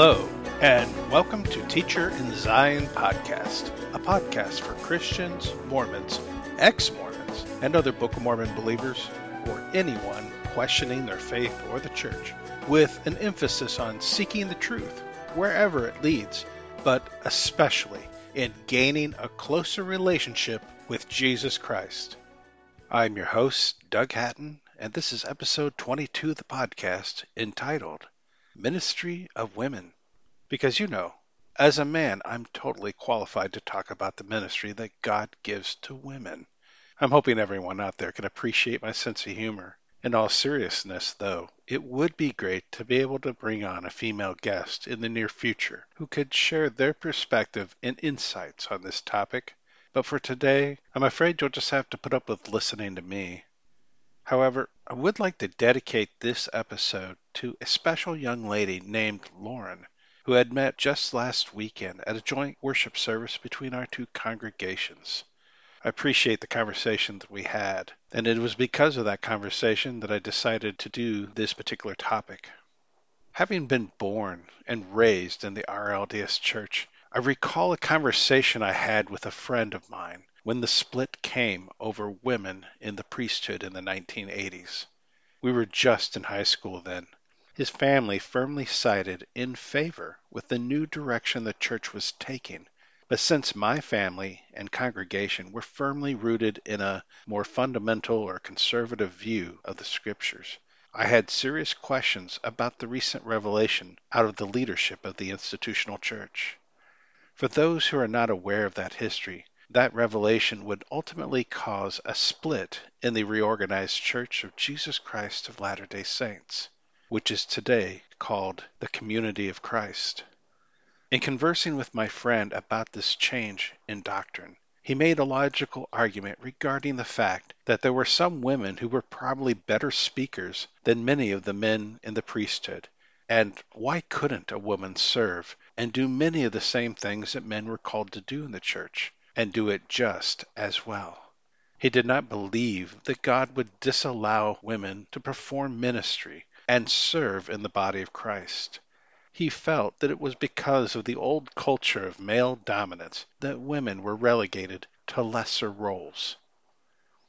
Hello, and welcome to Teacher in Zion podcast, a podcast for Christians, Mormons, ex-Mormons, and other Book of Mormon believers, or anyone questioning their faith or the church, with an emphasis on seeking the truth wherever it leads, but especially in gaining a closer relationship with Jesus Christ. I'm your host, Doug Hatton, and this is episode 22 of the podcast, entitled Ministry of Women. Because, you know, as a man, I'm totally qualified to talk about the ministry that God gives to women. I'm hoping everyone out there can appreciate my sense of humor. In all seriousness, though, it would be great to be able to bring on a female guest in the near future who could share their perspective and insights on this topic. But for today, I'm afraid you'll just have to put up with listening to me. However, I would like to dedicate this episode to a special young lady named Lauren, who had met just last weekend at a joint worship service between our two congregations. I appreciate the conversation that we had, and it was because of that conversation that I decided to do this particular topic. Having been born and raised in the RLDS Church, I recall a conversation I had with a friend of mine when the split came over women in the priesthood in the 1980s. We were just in high school then. His family firmly sided in favor with the new direction the church was taking, but since my family and congregation were firmly rooted in a more fundamental or conservative view of the scriptures, I had serious questions about the recent revelation out of the leadership of the institutional church. For those who are not aware of that history, that revelation would ultimately cause a split in the Reorganized Church of Jesus Christ of Latter Day Saints, which is today called the Community of Christ. In conversing with my friend about this change in doctrine, he made a logical argument regarding the fact that there were some women who were probably better speakers than many of the men in the priesthood, and why couldn't a woman serve and do many of the same things that men were called to do in the church, and do it just as well? He did not believe that God would disallow women to perform ministry and serve in the body of Christ. He felt that it was because of the old culture of male dominance that women were relegated to lesser roles.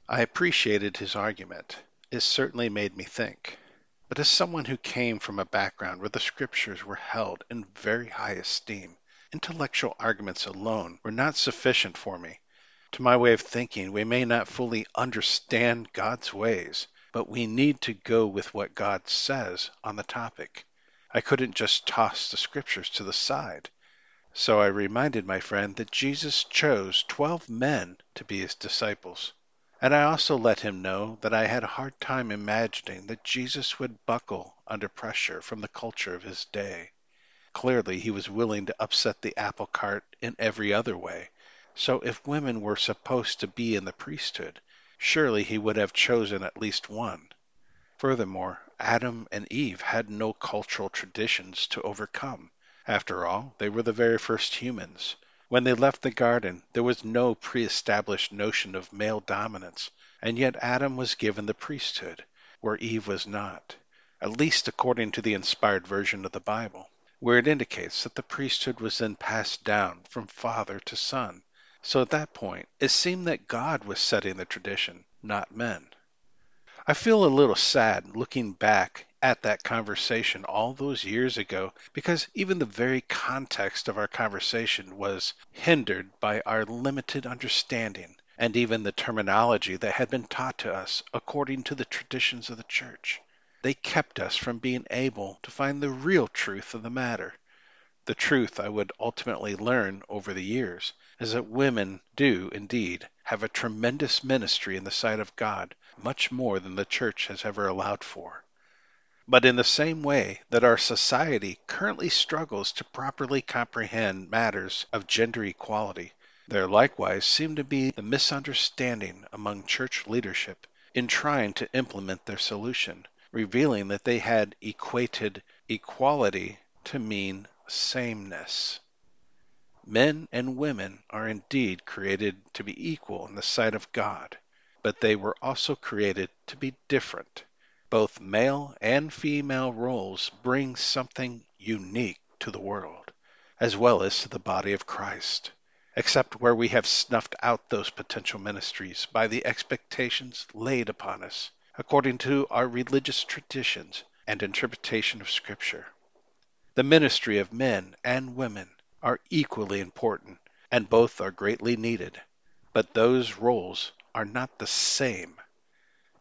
I appreciated his argument. It certainly made me think. But as someone who came from a background where the scriptures were held in very high esteem, intellectual arguments alone were not sufficient for me. To my way of thinking, we may not fully understand God's ways, but we need to go with what God says on the topic. I couldn't just toss the scriptures to the side. So I reminded my friend that Jesus chose 12 men to be his disciples. And I also let him know that I had a hard time imagining that Jesus would buckle under pressure from the culture of his day. Clearly, he was willing to upset the apple cart in every other way. So if women were supposed to be in the priesthood, surely he would have chosen at least one. Furthermore, Adam and Eve had no cultural traditions to overcome. After all, they were the very first humans. When they left the garden, there was no pre-established notion of male dominance, and yet Adam was given the priesthood, where Eve was not, at least according to the inspired version of the Bible, where it indicates that the priesthood was then passed down from father to son. So at that point, it seemed that God was setting the tradition, not men. I feel a little sad looking back at that conversation all those years ago, because even the very context of our conversation was hindered by our limited understanding and even the terminology that had been taught to us according to the traditions of the church. They kept us from being able to find the real truth of the matter. The truth I would ultimately learn over the years is that women do indeed have a tremendous ministry in the sight of God, much more than the church has ever allowed for. But in the same way that our society currently struggles to properly comprehend matters of gender equality, there likewise seem to be the misunderstanding among church leadership in trying to implement their solution, revealing that they had equated equality to mean sameness. Men and women are indeed created to be equal in the sight of God, but they were also created to be different. Both male and female roles bring something unique to the world, as well as to the body of Christ, except where we have snuffed out those potential ministries by the expectations laid upon us, according to our religious traditions and interpretation of Scripture. The ministry of men and women are equally important, and both are greatly needed, but those roles are not the same.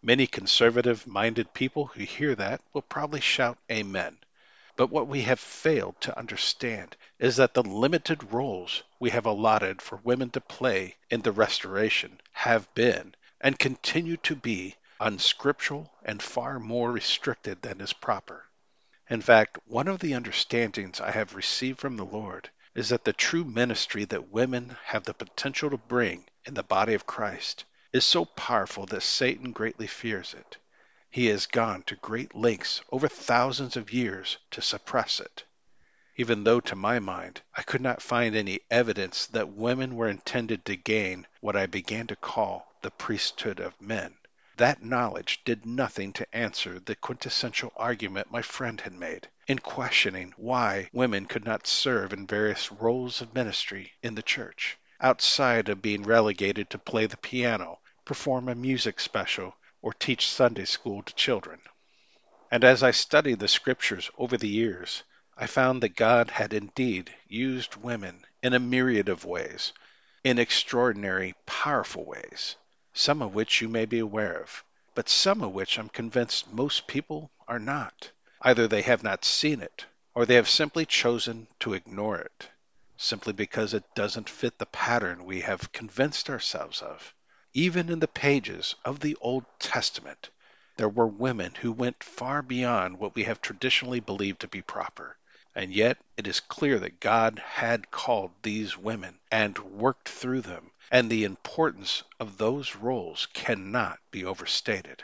Many conservative-minded people who hear that will probably shout amen. But what we have failed to understand is that the limited roles we have allotted for women to play in the restoration have been, and continue to be, unscriptural and far more restricted than is proper. In fact, one of the understandings I have received from the Lord is that the true ministry that women have the potential to bring in the body of Christ is so powerful that Satan greatly fears it. He has gone to great lengths over thousands of years to suppress it, even though to my mind I could not find any evidence that women were intended to gain what I began to call the priesthood of men. That knowledge did nothing to answer the quintessential argument my friend had made in questioning why women could not serve in various roles of ministry in the church, outside of being relegated to play the piano, perform a music special, or teach Sunday school to children. And as I studied the Scriptures over the years, I found that God had indeed used women in a myriad of ways, in extraordinary, powerful ways, some of which you may be aware of, but some of which I'm convinced most people are not. Either they have not seen it, or they have simply chosen to ignore it, simply because it doesn't fit the pattern we have convinced ourselves of. Even in the pages of the Old Testament, there were women who went far beyond what we have traditionally believed to be proper, and yet it is clear that God had called these women and worked through them, and the importance of those roles cannot be overstated.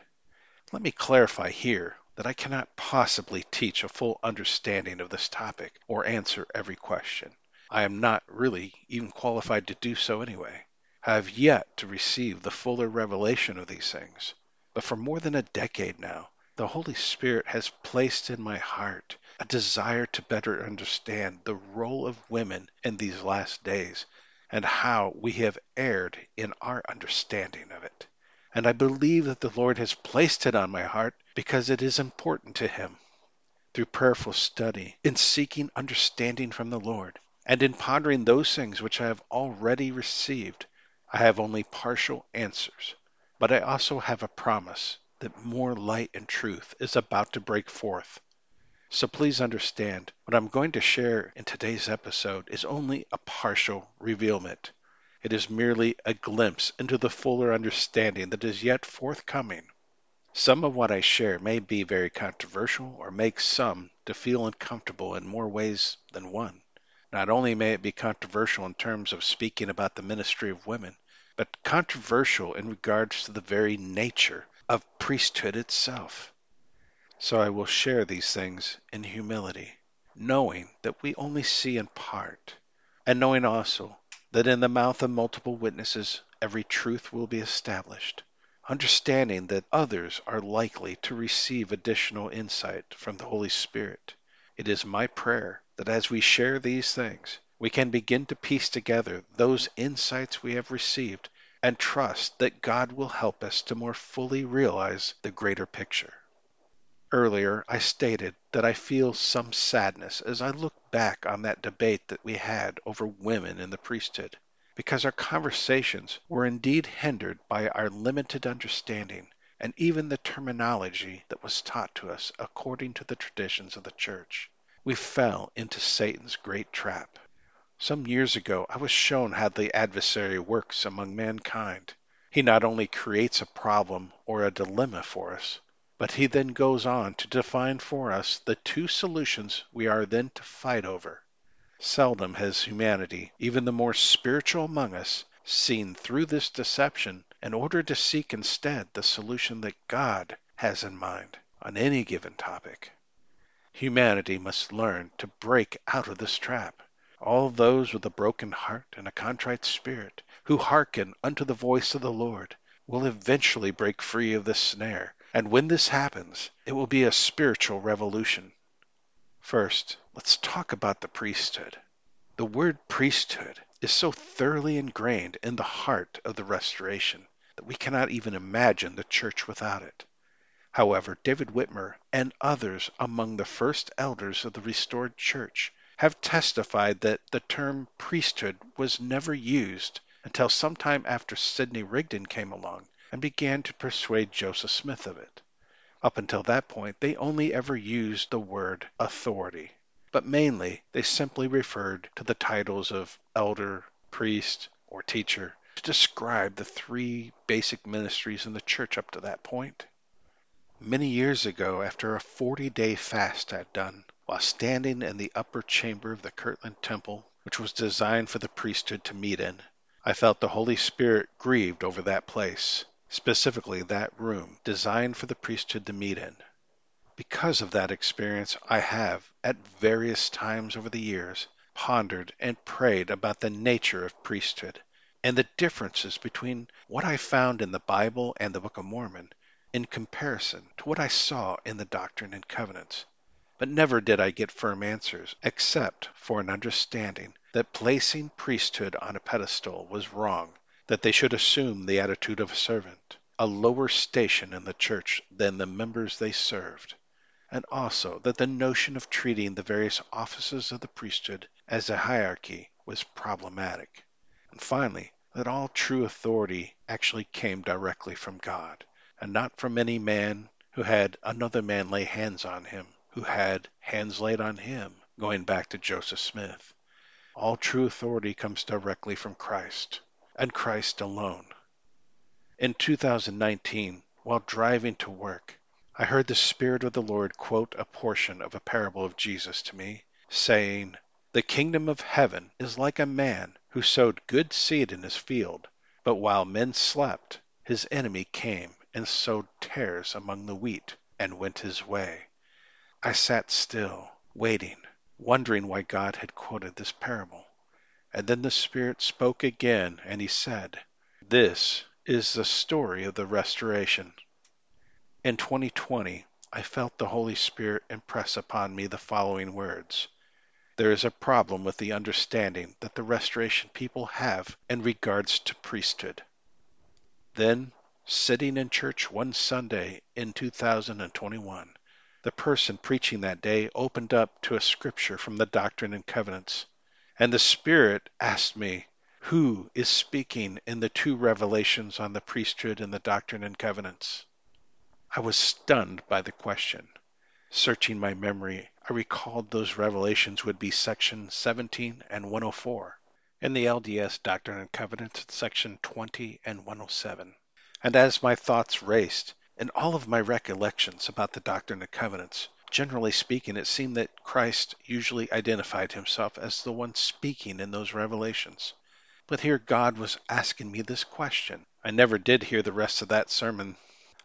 Let me clarify here that I cannot possibly teach a full understanding of this topic or answer every question. I am not really even qualified to do so anyway. I have yet to receive the fuller revelation of these things. But for more than a decade now, the Holy Spirit has placed in my heart a desire to better understand the role of women in these last days and how we have erred in our understanding of it. And I believe that the Lord has placed it on my heart because it is important to Him. Through prayerful study, in seeking understanding from the Lord, and in pondering those things which I have already received, I have only partial answers, but I also have a promise that more light and truth is about to break forth. So please understand, what I'm going to share in today's episode is only a partial revealment. It is merely a glimpse into the fuller understanding that is yet forthcoming. Some of what I share may be very controversial or make some to feel uncomfortable in more ways than one. Not only may it be controversial in terms of speaking about the ministry of women, but controversial in regards to the very nature of priesthood itself. So I will share these things in humility, knowing that we only see in part, and knowing also that in the mouth of multiple witnesses every truth will be established, understanding that others are likely to receive additional insight from the Holy Spirit. It is my prayer that as we share these things, we can begin to piece together those insights we have received and trust that God will help us to more fully realize the greater picture. Earlier, I stated that I feel some sadness as I look back on that debate that we had over women in the priesthood, because our conversations were indeed hindered by our limited understanding and even the terminology that was taught to us according to the traditions of the church. We fell into Satan's great trap. Some years ago, I was shown how the adversary works among mankind. He not only creates a problem or a dilemma for us, but he then goes on to define for us the two solutions we are then to fight over. Seldom has humanity, even the more spiritual among us, seen through this deception in order to seek instead the solution that God has in mind on any given topic. Humanity must learn to break out of this trap. All those with a broken heart and a contrite spirit who hearken unto the voice of the Lord will eventually break free of this snare, and when this happens, it will be a spiritual revolution. First, Let's talk about the priesthood. The word priesthood is so thoroughly ingrained in the heart of the Restoration that we cannot even imagine the church without it. However, David Whitmer and others among the first elders of the restored church have testified that the term priesthood was never used until sometime after Sidney Rigdon came along and began to persuade Joseph Smith of it. Up until that point, they only ever used the word authority, but mainly they simply referred to the titles of elder, priest, or teacher to describe the three basic ministries in the church up to that point. Many years ago, after a 40-day fast I'd done, while standing in the upper chamber of the Kirtland Temple, which was designed for the priesthood to meet in, I felt the Holy Spirit grieved over that place, specifically that room designed for the priesthood to meet in. Because of that experience, I have, at various times over the years, pondered and prayed about the nature of priesthood and the differences between what I found in the Bible and the Book of Mormon in comparison to what I saw in the Doctrine and Covenants. But never did I get firm answers, except for an understanding that placing priesthood on a pedestal was wrong, that they should assume the attitude of a servant, a lower station in the church than the members they served, and also that the notion of treating the various offices of the priesthood as a hierarchy was problematic, and finally, that all true authority actually came directly from God, and not from any man who had another man lay hands on him, who had hands laid on him, going back to Joseph Smith. All true authority comes directly from Christ, and Christ alone. In 2019, while driving to work, I heard the Spirit of the Lord quote a portion of a parable of Jesus to me, saying, "The kingdom of heaven is like a man who sowed good seed in his field, but while men slept, his enemy came and sowed tares among the wheat and went his way." I sat still, waiting, wondering why God had quoted this parable. And then the Spirit spoke again, and he said, "This is the story of the restoration." In 2020, I felt the Holy Spirit impress upon me the following words. There is a problem with the understanding that the restoration people have in regards to priesthood. Then, sitting in church one Sunday in 2021, the person preaching that day opened up to a scripture from the Doctrine and Covenants, and the Spirit asked me, "Who is speaking in the two revelations on the priesthood and the Doctrine and Covenants?" I was stunned by the question. Searching my memory, I recalled those revelations would be section 17 and 104, and the LDS Doctrine and Covenants at section 20 and 107. And as my thoughts raced, in all of my recollections about the Doctrine and Covenants, generally speaking, it seemed that Christ usually identified himself as the one speaking in those revelations. But here God was asking me this question. I never did hear the rest of that sermon.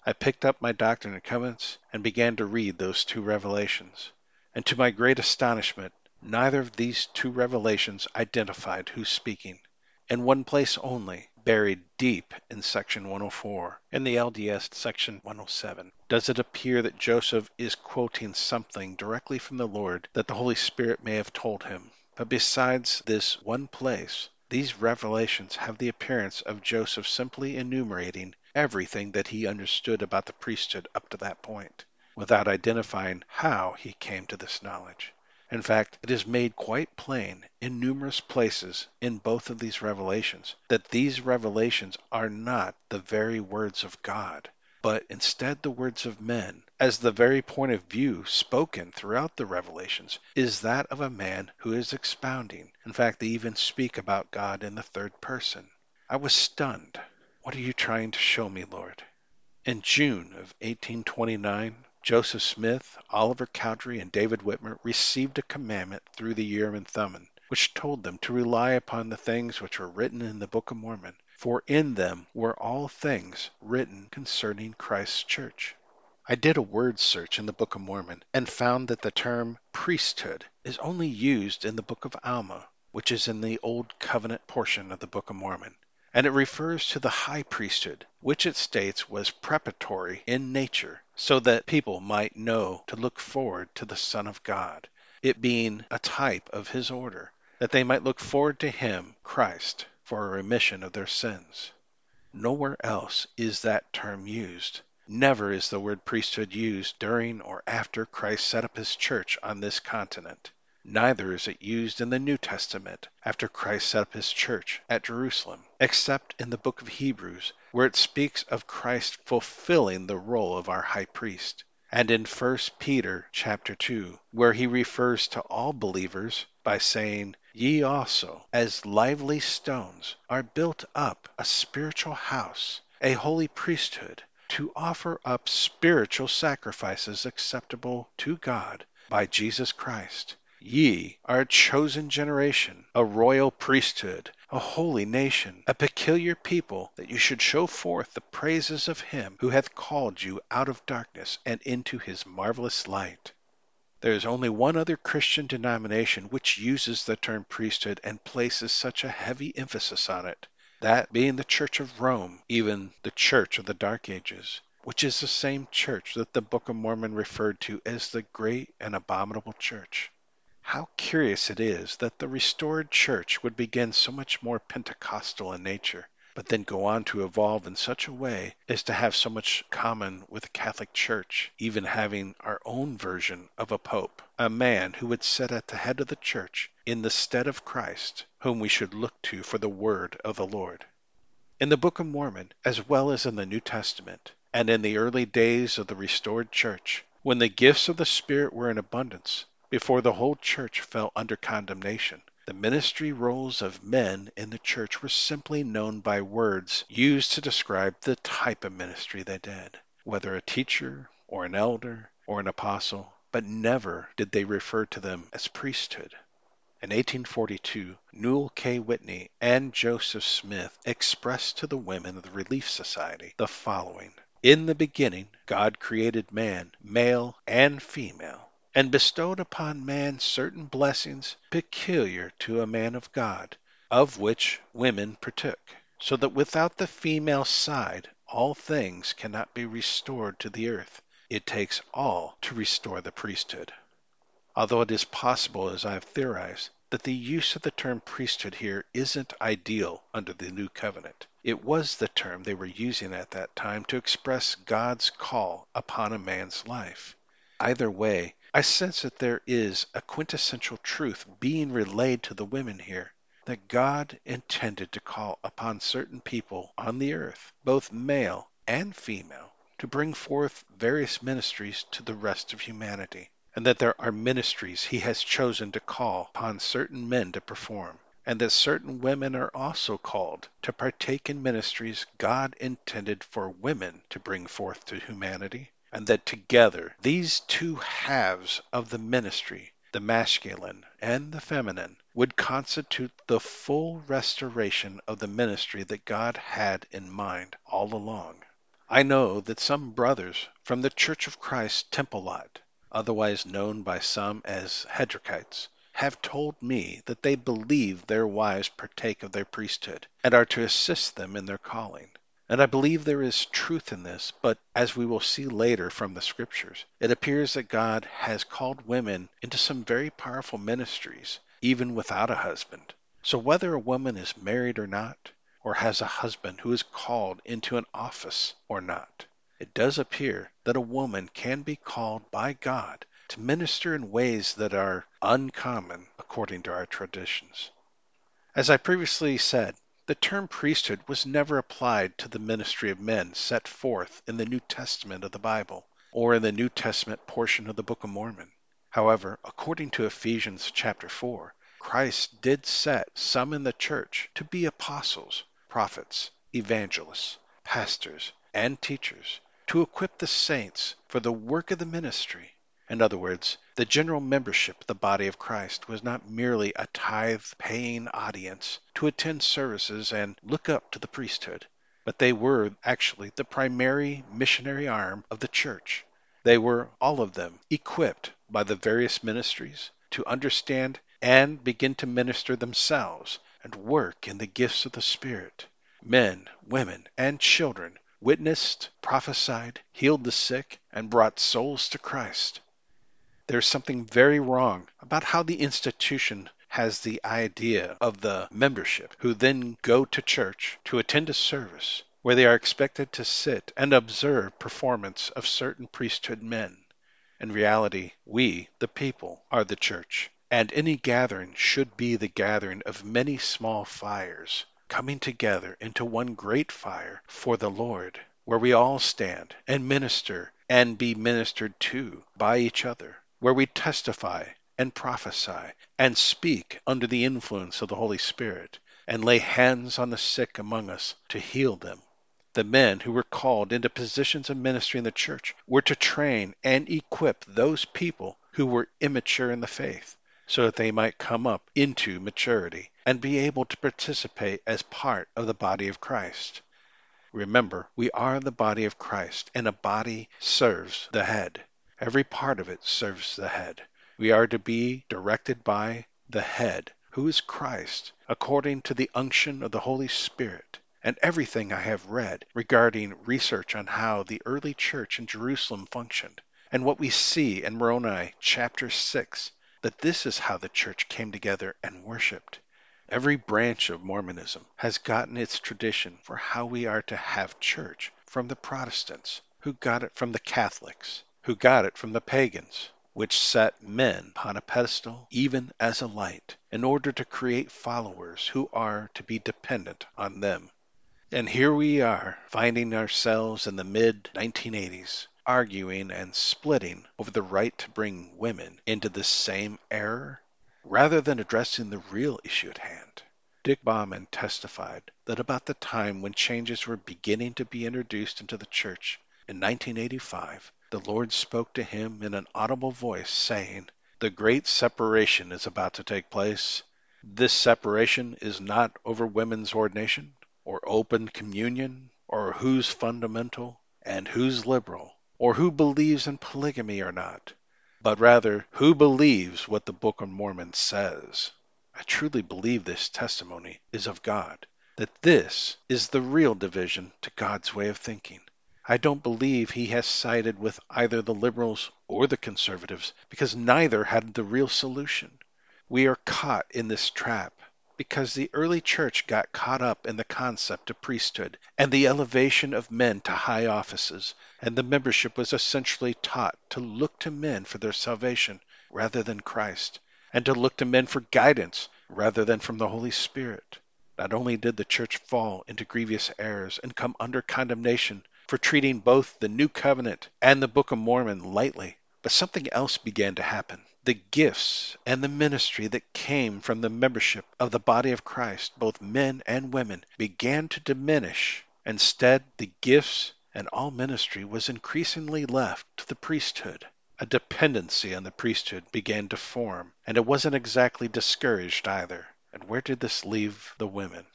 I picked up my Doctrine and Covenants and began to read those two revelations. And to my great astonishment, neither of these two revelations identified who's speaking. In one place only, buried deep in section 104, in the LDS section 107, does it appear that Joseph is quoting something directly from the Lord that the Holy Spirit may have told him. But besides this one place, these revelations have the appearance of Joseph simply enumerating everything that he understood about the priesthood up to that point, without identifying how he came to this knowledge. In fact, it is made quite plain in numerous places in both of these revelations that these revelations are not the very words of God, but instead the words of men, as the very point of view spoken throughout the revelations is that of a man who is expounding. In fact, they even speak about God in the third person. I was stunned. What are you trying to show me, Lord? In June of 1829, Joseph Smith, Oliver Cowdery, and David Whitmer received a commandment through the Urim and Thummim, which told them to rely upon the things which were written in the Book of Mormon, for in them were all things written concerning Christ's church. I did a word search in the Book of Mormon and found that the term priesthood is only used in the Book of Alma, which is in the Old Covenant portion of the Book of Mormon, and it refers to the high priesthood, which it states was preparatory in nature, so that people might know to look forward to the Son of God, it being a type of his order, that they might look forward to him, Christ, for a remission of their sins. Nowhere else is that term used. Never is the word priesthood used during or after Christ set up his church on this continent. Neither is it used in the New Testament after Christ set up his church at Jerusalem, except in the book of Hebrews, where it speaks of Christ fulfilling the role of our high priest, and in 1 Peter chapter 2, where he refers to all believers by saying, "Ye also, as lively stones, are built up a spiritual house, a holy priesthood, to offer up spiritual sacrifices acceptable to God by Jesus Christ. Ye are a chosen generation, a royal priesthood, a holy nation, a peculiar people, that you should show forth the praises of him who hath called you out of darkness and into his marvelous light." There is only one other Christian denomination which uses the term priesthood and places such a heavy emphasis on it, that being the Church of Rome, even the Church of the Dark Ages, which is the same church that the Book of Mormon referred to as the Great and Abominable Church. How curious it is that the restored church would begin so much more Pentecostal in nature, but then go on to evolve in such a way as to have so much common with the Catholic Church, even having our own version of a pope, a man who would sit at the head of the church in the stead of Christ, whom we should look to for the word of the Lord. In the Book of Mormon, as well as in the New Testament, and in the early days of the restored church, when the gifts of the Spirit were in abundance, before the whole church fell under condemnation, the ministry roles of men in the church were simply known by words used to describe the type of ministry they did, whether a teacher or an elder or an apostle, but never did they refer to them as priesthood. In 1842, Newell K. Whitney and Joseph Smith expressed to the women of the Relief Society the following: "In the beginning, God created man, male and female, and bestowed upon man certain blessings peculiar to a man of God, of which women partook, so that without the female side all things cannot be restored to the earth. It takes all to restore the priesthood." Although it is possible, as I have theorized, that the use of the term priesthood here isn't ideal under the New Covenant, it was the term they were using at that time to express God's call upon a man's life. Either way, I sense that there is a quintessential truth being relayed to the women here, that God intended to call upon certain people on the earth, both male and female, to bring forth various ministries to the rest of humanity, and that there are ministries he has chosen to call upon certain men to perform, and that certain women are also called to partake in ministries God intended for women to bring forth to humanity, and that together these two halves of the ministry, the masculine and the feminine, would constitute the full restoration of the ministry that God had in mind all along. I know that some brothers from the Church of Christ Temple Lot, otherwise known by some as Hedrachites, have told me that they believe their wives partake of their priesthood and are to assist them in their calling. And I believe there is truth in this, but as we will see later from the scriptures, it appears that God has called women into some very powerful ministries, even without a husband. So whether a woman is married or not, or has a husband who is called into an office or not, it does appear that a woman can be called by God to minister in ways that are uncommon according to our traditions. As I previously said, the term priesthood was never applied to the ministry of men set forth in the New Testament of the Bible, or in the New Testament portion of the Book of Mormon. However, according to Ephesians chapter 4, Christ did set some in the church to be apostles, prophets, evangelists, pastors, and teachers, to equip the saints for the work of the ministry. In other words, the general membership of the body of Christ was not merely a tithe-paying audience to attend services and look up to the priesthood, but they were actually the primary missionary arm of the church. They were, all of them, equipped by the various ministries to understand and begin to minister themselves and work in the gifts of the Spirit. Men, women, and children witnessed, prophesied, healed the sick, and brought souls to Christ. there's something very wrong about how the institution has the idea of the membership who then go to church to attend a service where they are expected to sit and observe performance of certain priesthood men. In reality, we, the people, are the church, and any gathering should be the gathering of many small fires coming together into one great fire for the Lord, where we all stand and minister and be ministered to by each other, where we testify and prophesy and speak under the influence of the Holy Spirit and lay hands on the sick among us to heal them. The men who were called into positions of ministry in the church were to train and equip those people who were immature in the faith, so that they might come up into maturity and be able to participate as part of the body of Christ. Remember, we are the body of Christ, and a body serves the head. Every part of it serves the head. We are to be directed by the head, who is Christ, according to the unction of the Holy Spirit. And everything I have read regarding research on how the early church in Jerusalem functioned, and what we see in Moroni chapter 6, that this is how the church came together and worshipped. Every branch of Mormonism has gotten its tradition for how we are to have church from the Protestants, who got it from the Catholics, who got it from the pagans, which set men upon a pedestal even as a light in order to create followers who are to be dependent on them. And here we are, finding ourselves in the mid-1980s, arguing and splitting over the right to bring women into the same error, rather than addressing the real issue at hand. Dick Bauman testified that about the time when changes were beginning to be introduced into the church in 1985, the Lord spoke to him in an audible voice, saying, "The great separation is about to take place. This separation is not over women's ordination, or open communion, or who's fundamental and who's liberal, or who believes in polygamy or not, but rather who believes what the Book of Mormon says." I truly believe this testimony is of God, that this is the real division to God's way of thinking. I don't believe he has sided with either the liberals or the conservatives, because neither had the real solution. We are caught in this trap because the early church got caught up in the concept of priesthood and the elevation of men to high offices, and the membership was essentially taught to look to men for their salvation rather than Christ, and to look to men for guidance rather than from the Holy Spirit. Not only did the church fall into grievous errors and come under condemnation for treating both the New Covenant and the Book of Mormon lightly, but something else began to happen. The gifts and the ministry that came from the membership of the body of Christ, both men and women, began to diminish. Instead, the gifts and all ministry was increasingly left to the priesthood. A dependency on the priesthood began to form, and it wasn't exactly discouraged either. And where did this leave the women?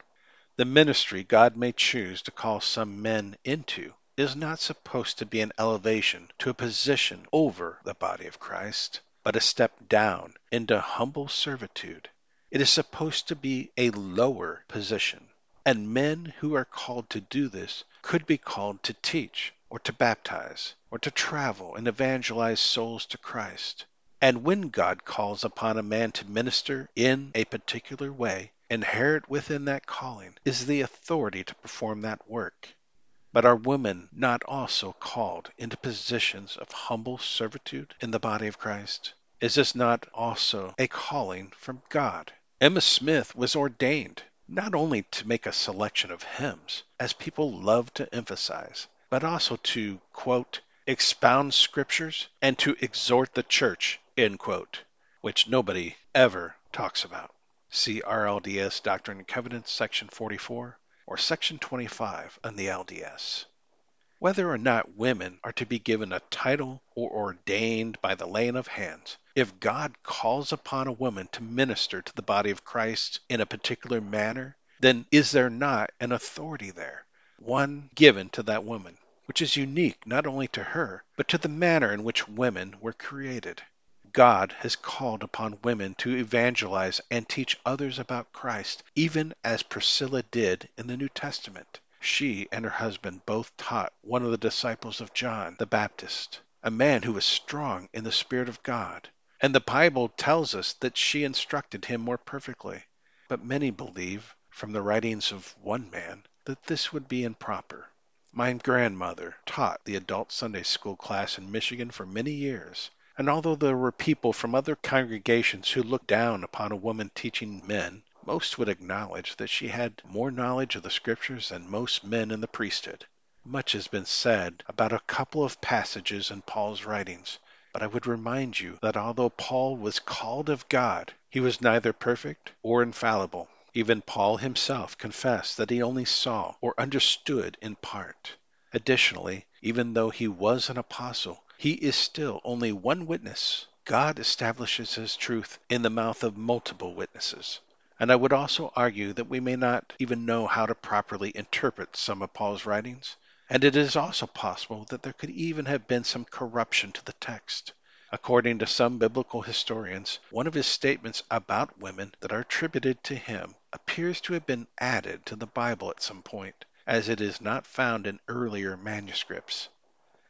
The ministry God may choose to call some men into is not supposed to be an elevation to a position over the body of Christ, but a step down into humble servitude. It is supposed to be a lower position, and men who are called to do this could be called to teach, or to baptize, or to travel and evangelize souls to Christ. And when God calls upon a man to minister in a particular way, inherent within that calling is the authority to perform that work. But are women not also called into positions of humble servitude in the body of Christ? Is this not also a calling from God? Emma Smith was ordained not only to make a selection of hymns, as people love to emphasize, but also to, quote, expound scriptures and to exhort the church, end quote, which nobody ever talks about. See RLDS Doctrine and Covenants, Section 44. Or Section 25 on the LDS. Whether or not women are to be given a title or ordained by the laying of hands, if God calls upon a woman to minister to the body of Christ in a particular manner, then is there not an authority there, one given to that woman, which is unique not only to her, but to the manner in which women were created? God has called upon women to evangelize and teach others about Christ, even as Priscilla did in the New Testament. She and her husband both taught one of the disciples of John the Baptist a man who was strong in the Spirit of God. And the Bible tells us that she instructed him more perfectly. But many believe, from the writings of one man, that this would be improper. My grandmother taught the adult Sunday school class in Michigan for many years, and although there were people from other congregations who looked down upon a woman teaching men, most would acknowledge that she had more knowledge of the Scriptures than most men in the priesthood. Much has been said about a couple of passages in Paul's writings, but I would remind you that although Paul was called of God, he was neither perfect or infallible. Even Paul himself confessed that he only saw or understood in part. Additionally, even though he was an apostle, he is still only one witness. God establishes his truth in the mouth of multiple witnesses. And I would also argue that we may not even know how to properly interpret some of Paul's writings. And it is also possible that there could even have been some corruption to the text. According to some biblical historians, one of his statements about women that are attributed to him appears to have been added to the Bible at some point, as it is not found in earlier manuscripts.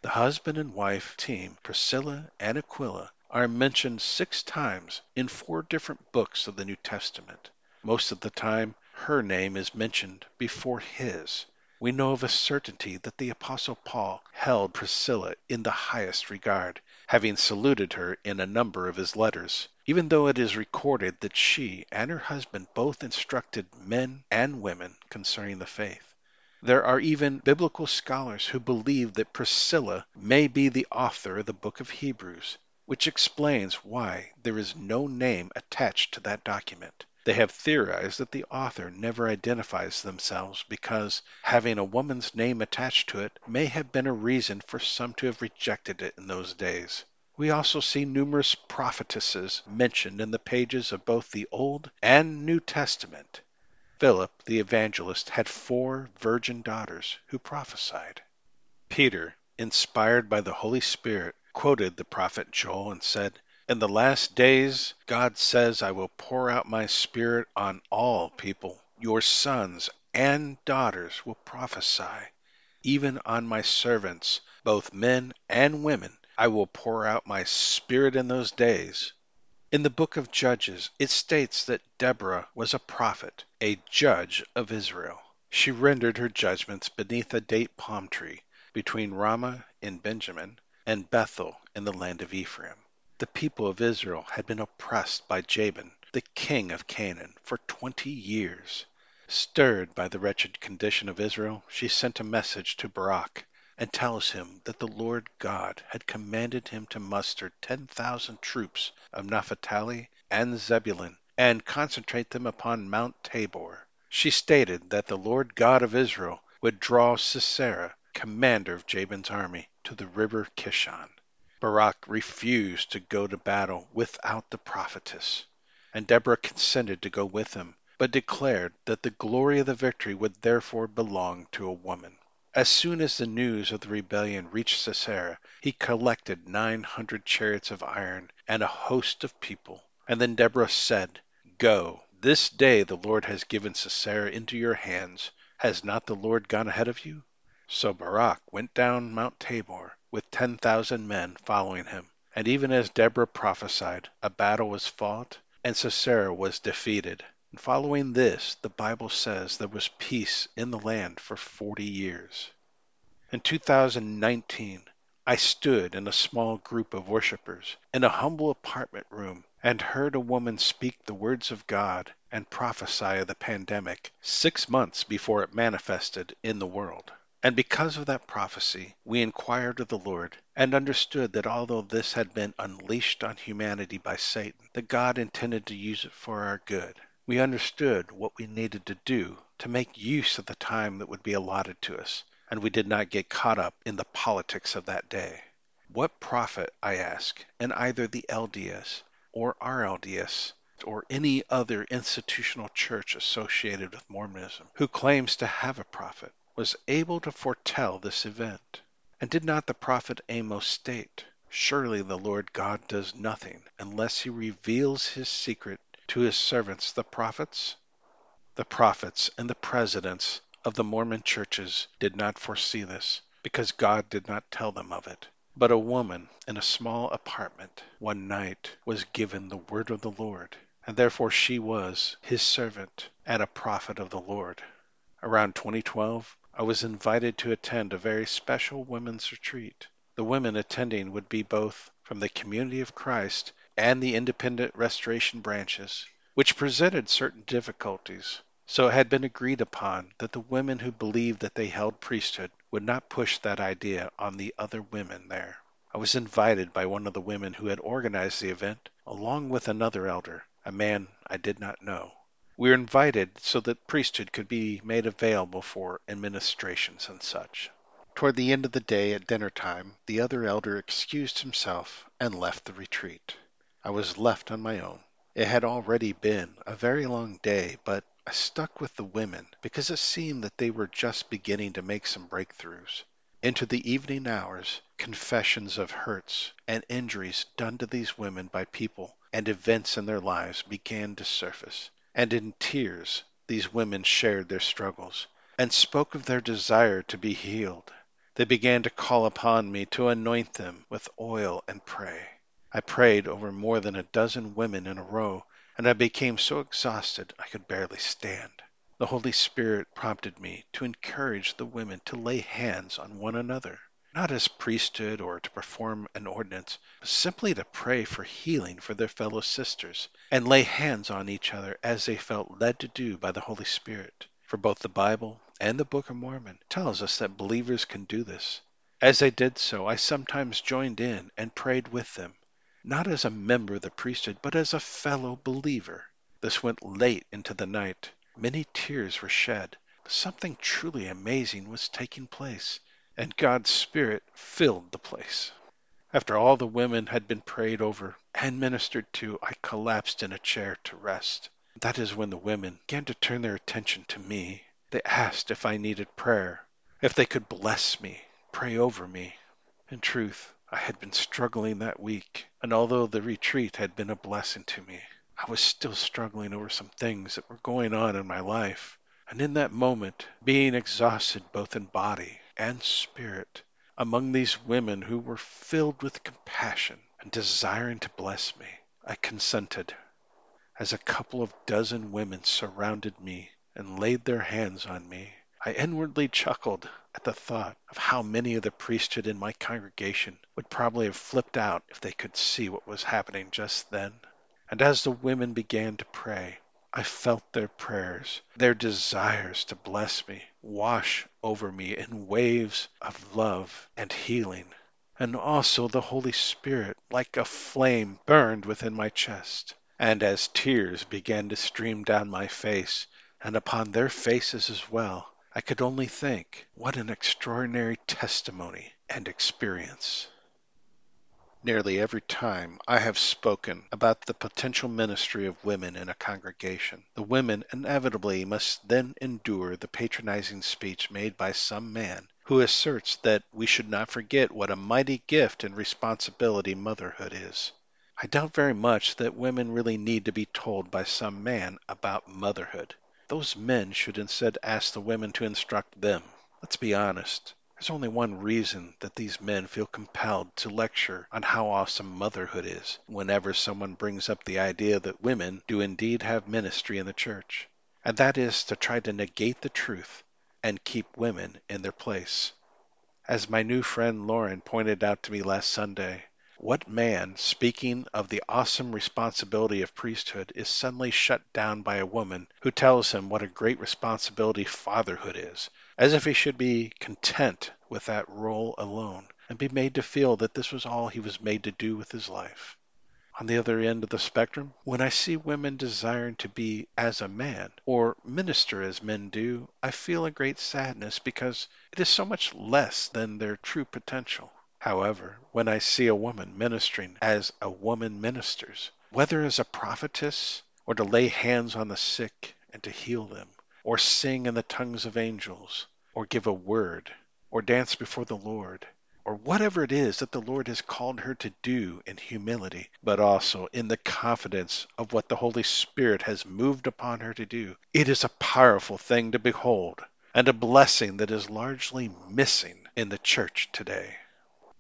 The husband and wife team, Priscilla and Aquila, are mentioned 6 times in 4 different books of the New Testament. Most of the time, her name is mentioned before his. We know of a certainty that the Apostle Paul held Priscilla in the highest regard, having saluted her in a number of his letters, even though it is recorded that she and her husband both instructed men and women concerning the faith. There are even biblical scholars who believe that Priscilla may be the author of the book of Hebrews, which explains why there is no name attached to that document. They have theorized that the author never identifies themselves because having a woman's name attached to it may have been a reason for some to have rejected it in those days. We also see numerous prophetesses mentioned in the pages of both the Old and New Testament. Philip the evangelist had 4 virgin daughters who prophesied. Peter, inspired by the Holy Spirit, quoted the prophet Joel and said, "In the last days, God says, I will pour out my Spirit on all people. Your sons and daughters will prophesy. Even on my servants, both men and women, I will pour out my Spirit in those days." In the book of Judges, it states that Deborah was a prophet, a judge of Israel. She rendered her judgments beneath a date palm tree between Ramah in Benjamin and Bethel in the land of Ephraim. The people of Israel had been oppressed by Jabin, the king of Canaan, for 20 years. Stirred by the wretched condition of Israel, she sent a message to Barak and tells him that the Lord God had commanded him to muster 10,000 troops of Naphtali and Zebulun and concentrate them upon Mount Tabor. She stated that the Lord God of Israel would draw Sisera, commander of Jabin's army, to the river Kishon. Barak refused to go to battle without the prophetess, and Deborah consented to go with him, but declared that the glory of the victory would therefore belong to a woman. As soon as the news of the rebellion reached Sisera, he collected 900 chariots of iron and a host of people. And then Deborah said, "Go, this day the Lord has given Sisera into your hands. Has not the Lord gone ahead of you?" So Barak went down Mount Tabor with 10,000 men following him. And even as Deborah prophesied, a battle was fought, and Sisera was defeated. And following this, the Bible says there was peace in the land for 40 years. In 2019, I stood in a small group of worshipers in a humble apartment room and heard a woman speak the words of God and prophesy of the pandemic 6 months before it manifested in the world. And because of that prophecy, we inquired of the Lord and understood that although this had been unleashed on humanity by Satan, that God intended to use it for our good. We understood what we needed to do to make use of the time that would be allotted to us, and we did not get caught up in the politics of that day. What prophet, I ask, in either the LDS or RLDS or any other institutional church associated with Mormonism who claims to have a prophet was able to foretell this event? And did not the prophet Amos state, "Surely the Lord God does nothing unless he reveals his secret to his servants, the prophets"? The prophets and the presidents of the Mormon churches did not foresee this, because God did not tell them of it. But a woman in a small apartment one night was given the word of the Lord, and therefore she was his servant and a prophet of the Lord. Around 2012, I was invited to attend a very special women's retreat. The women attending would be both from the Community of Christ and the Independent Restoration branches, which presented certain difficulties. So it had been agreed upon that the women who believed that they held priesthood would not push that idea on the other women there. I was invited by one of the women who had organized the event, along with another elder, a man I did not know. We were invited so that priesthood could be made available for administrations and such. Toward the end of the day at dinner time, the other elder excused himself and left the retreat. I was left on my own. It had already been a very long day, but I stuck with the women because it seemed that they were just beginning to make some breakthroughs. Into the evening hours, confessions of hurts and injuries done to these women by people and events in their lives began to surface. And in tears, these women shared their struggles and spoke of their desire to be healed. They began to call upon me to anoint them with oil and pray. I prayed over more than a dozen women in a row, and I became so exhausted I could barely stand. The Holy Spirit prompted me to encourage the women to lay hands on one another, not as priesthood or to perform an ordinance, but simply to pray for healing for their fellow sisters and lay hands on each other as they felt led to do by the Holy Spirit. For both the Bible and the Book of Mormon tells us that believers can do this. As I did so, I sometimes joined in and prayed with them, not as a member of the priesthood, but as a fellow believer. This went late into the night. Many tears were shed, but something truly amazing was taking place, and God's Spirit filled the place. After all the women had been prayed over and ministered to, I collapsed in a chair to rest. That is when the women began to turn their attention to me. They asked if I needed prayer, if they could bless me, pray over me. In truth, I had been struggling that week, and although the retreat had been a blessing to me, I was still struggling over some things that were going on in my life. And in that moment, being exhausted both in body and spirit, among these women who were filled with compassion and desiring to bless me, I consented. As a couple of dozen women surrounded me and laid their hands on me, I inwardly chuckled at the thought of how many of the priesthood in my congregation would probably have flipped out if they could see what was happening just then. And as the women began to pray, I felt their prayers, their desires to bless me, wash over me in waves of love and healing. And also the Holy Spirit, like a flame, burned within my chest. And as tears began to stream down my face, and upon their faces as well, I could only think, what an extraordinary testimony and experience. Nearly every time I have spoken about the potential ministry of women in a congregation, the women inevitably must then endure the patronizing speech made by some man who asserts that we should not forget what a mighty gift and responsibility motherhood is. I doubt very much that women really need to be told by some man about motherhood. Those men should instead ask the women to instruct them. Let's be honest. There's only one reason that these men feel compelled to lecture on how awesome motherhood is whenever someone brings up the idea that women do indeed have ministry in the church, and that is to try to negate the truth and keep women in their place. As my new friend Lauren pointed out to me last Sunday, what man, speaking of the awesome responsibility of priesthood, is suddenly shut down by a woman who tells him what a great responsibility fatherhood is, as if he should be content with that role alone and be made to feel that this was all he was made to do with his life? On the other end of the spectrum, when I see women desiring to be as a man or minister as men do, I feel a great sadness because it is so much less than their true potential. However, when I see a woman ministering as a woman ministers, whether as a prophetess or to lay hands on the sick and to heal them, or sing in the tongues of angels, or give a word, or dance before the Lord, or whatever it is that the Lord has called her to do in humility, but also in the confidence of what the Holy Spirit has moved upon her to do, it is a powerful thing to behold and a blessing that is largely missing in the church today.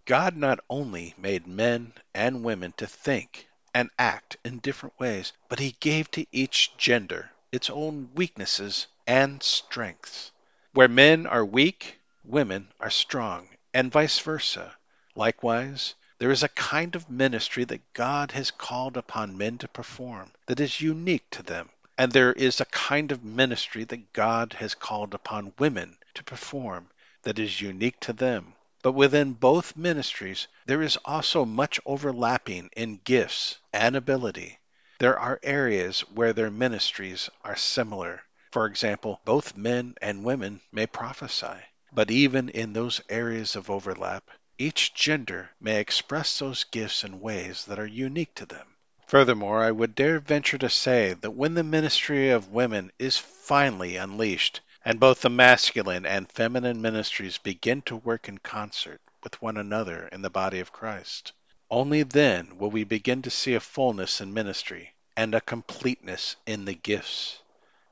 God not only made men and women to think and act in different ways, but he gave to each gender its own weaknesses and strengths. Where men are weak, women are strong, and vice versa. Likewise, there is a kind of ministry that God has called upon men to perform that is unique to them, and there is a kind of ministry that God has called upon women to perform that is unique to them. But within both ministries, there is also much overlapping in gifts and ability. There are areas where their ministries are similar. For example, both men and women may prophesy. But even in those areas of overlap, each gender may express those gifts in ways that are unique to them. Furthermore, I would dare venture to say that when the ministry of women is finally unleashed, and both the masculine and feminine ministries begin to work in concert with one another in the body of Christ, only then will we begin to see a fullness in ministry and a completeness in the gifts.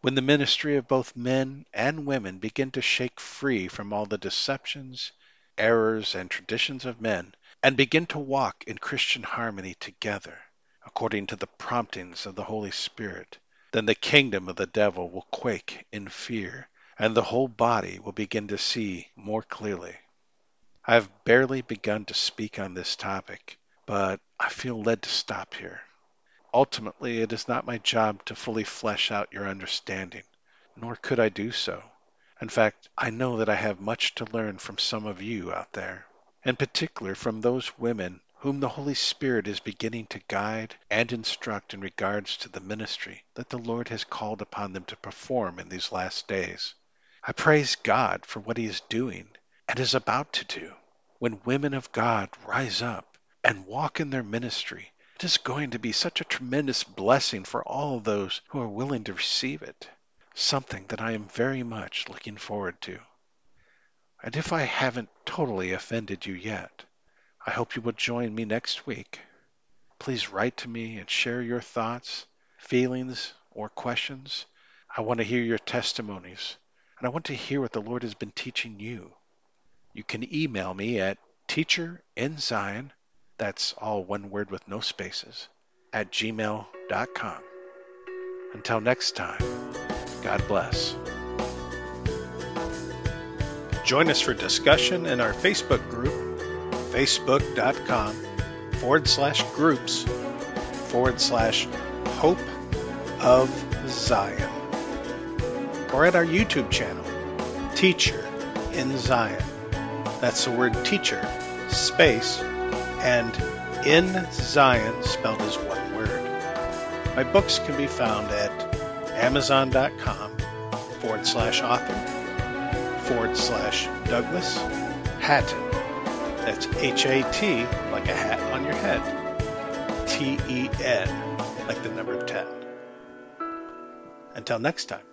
When the ministry of both men and women begin to shake free from all the deceptions, errors, and traditions of men, and begin to walk in Christian harmony together, according to the promptings of the Holy Spirit, then the kingdom of the devil will quake in fear, and the whole body will begin to see more clearly. I have barely begun to speak on this topic, but I feel led to stop here. Ultimately, it is not my job to fully flesh out your understanding, nor could I do so. In fact, I know that I have much to learn from some of you out there, in particular from those women whom the Holy Spirit is beginning to guide and instruct in regards to the ministry that the Lord has called upon them to perform in these last days. I praise God for what he is doing and is about to do. When women of God rise up and walk in their ministry, it is going to be such a tremendous blessing for all those who are willing to receive it, something that I am very much looking forward to. And if I haven't totally offended you yet, I hope you will join me next week. Please write to me and share your thoughts, feelings, or questions. I want to hear your testimonies, and I want to hear what the Lord has been teaching you. You can email me at Teacher in Zion, that's all one word with no spaces, @gmail.com. Until next time, God bless. Join us for discussion in our Facebook group, facebook.com/groups/Hope of Zion, or at our YouTube channel, Teacher in Zion. That's the word teacher, space, and in Zion spelled as one word. My books can be found at Amazon.com/author/Douglas Hatton. That's H-A-T, like a hat on your head. T-E-N, like the number 10. Until next time.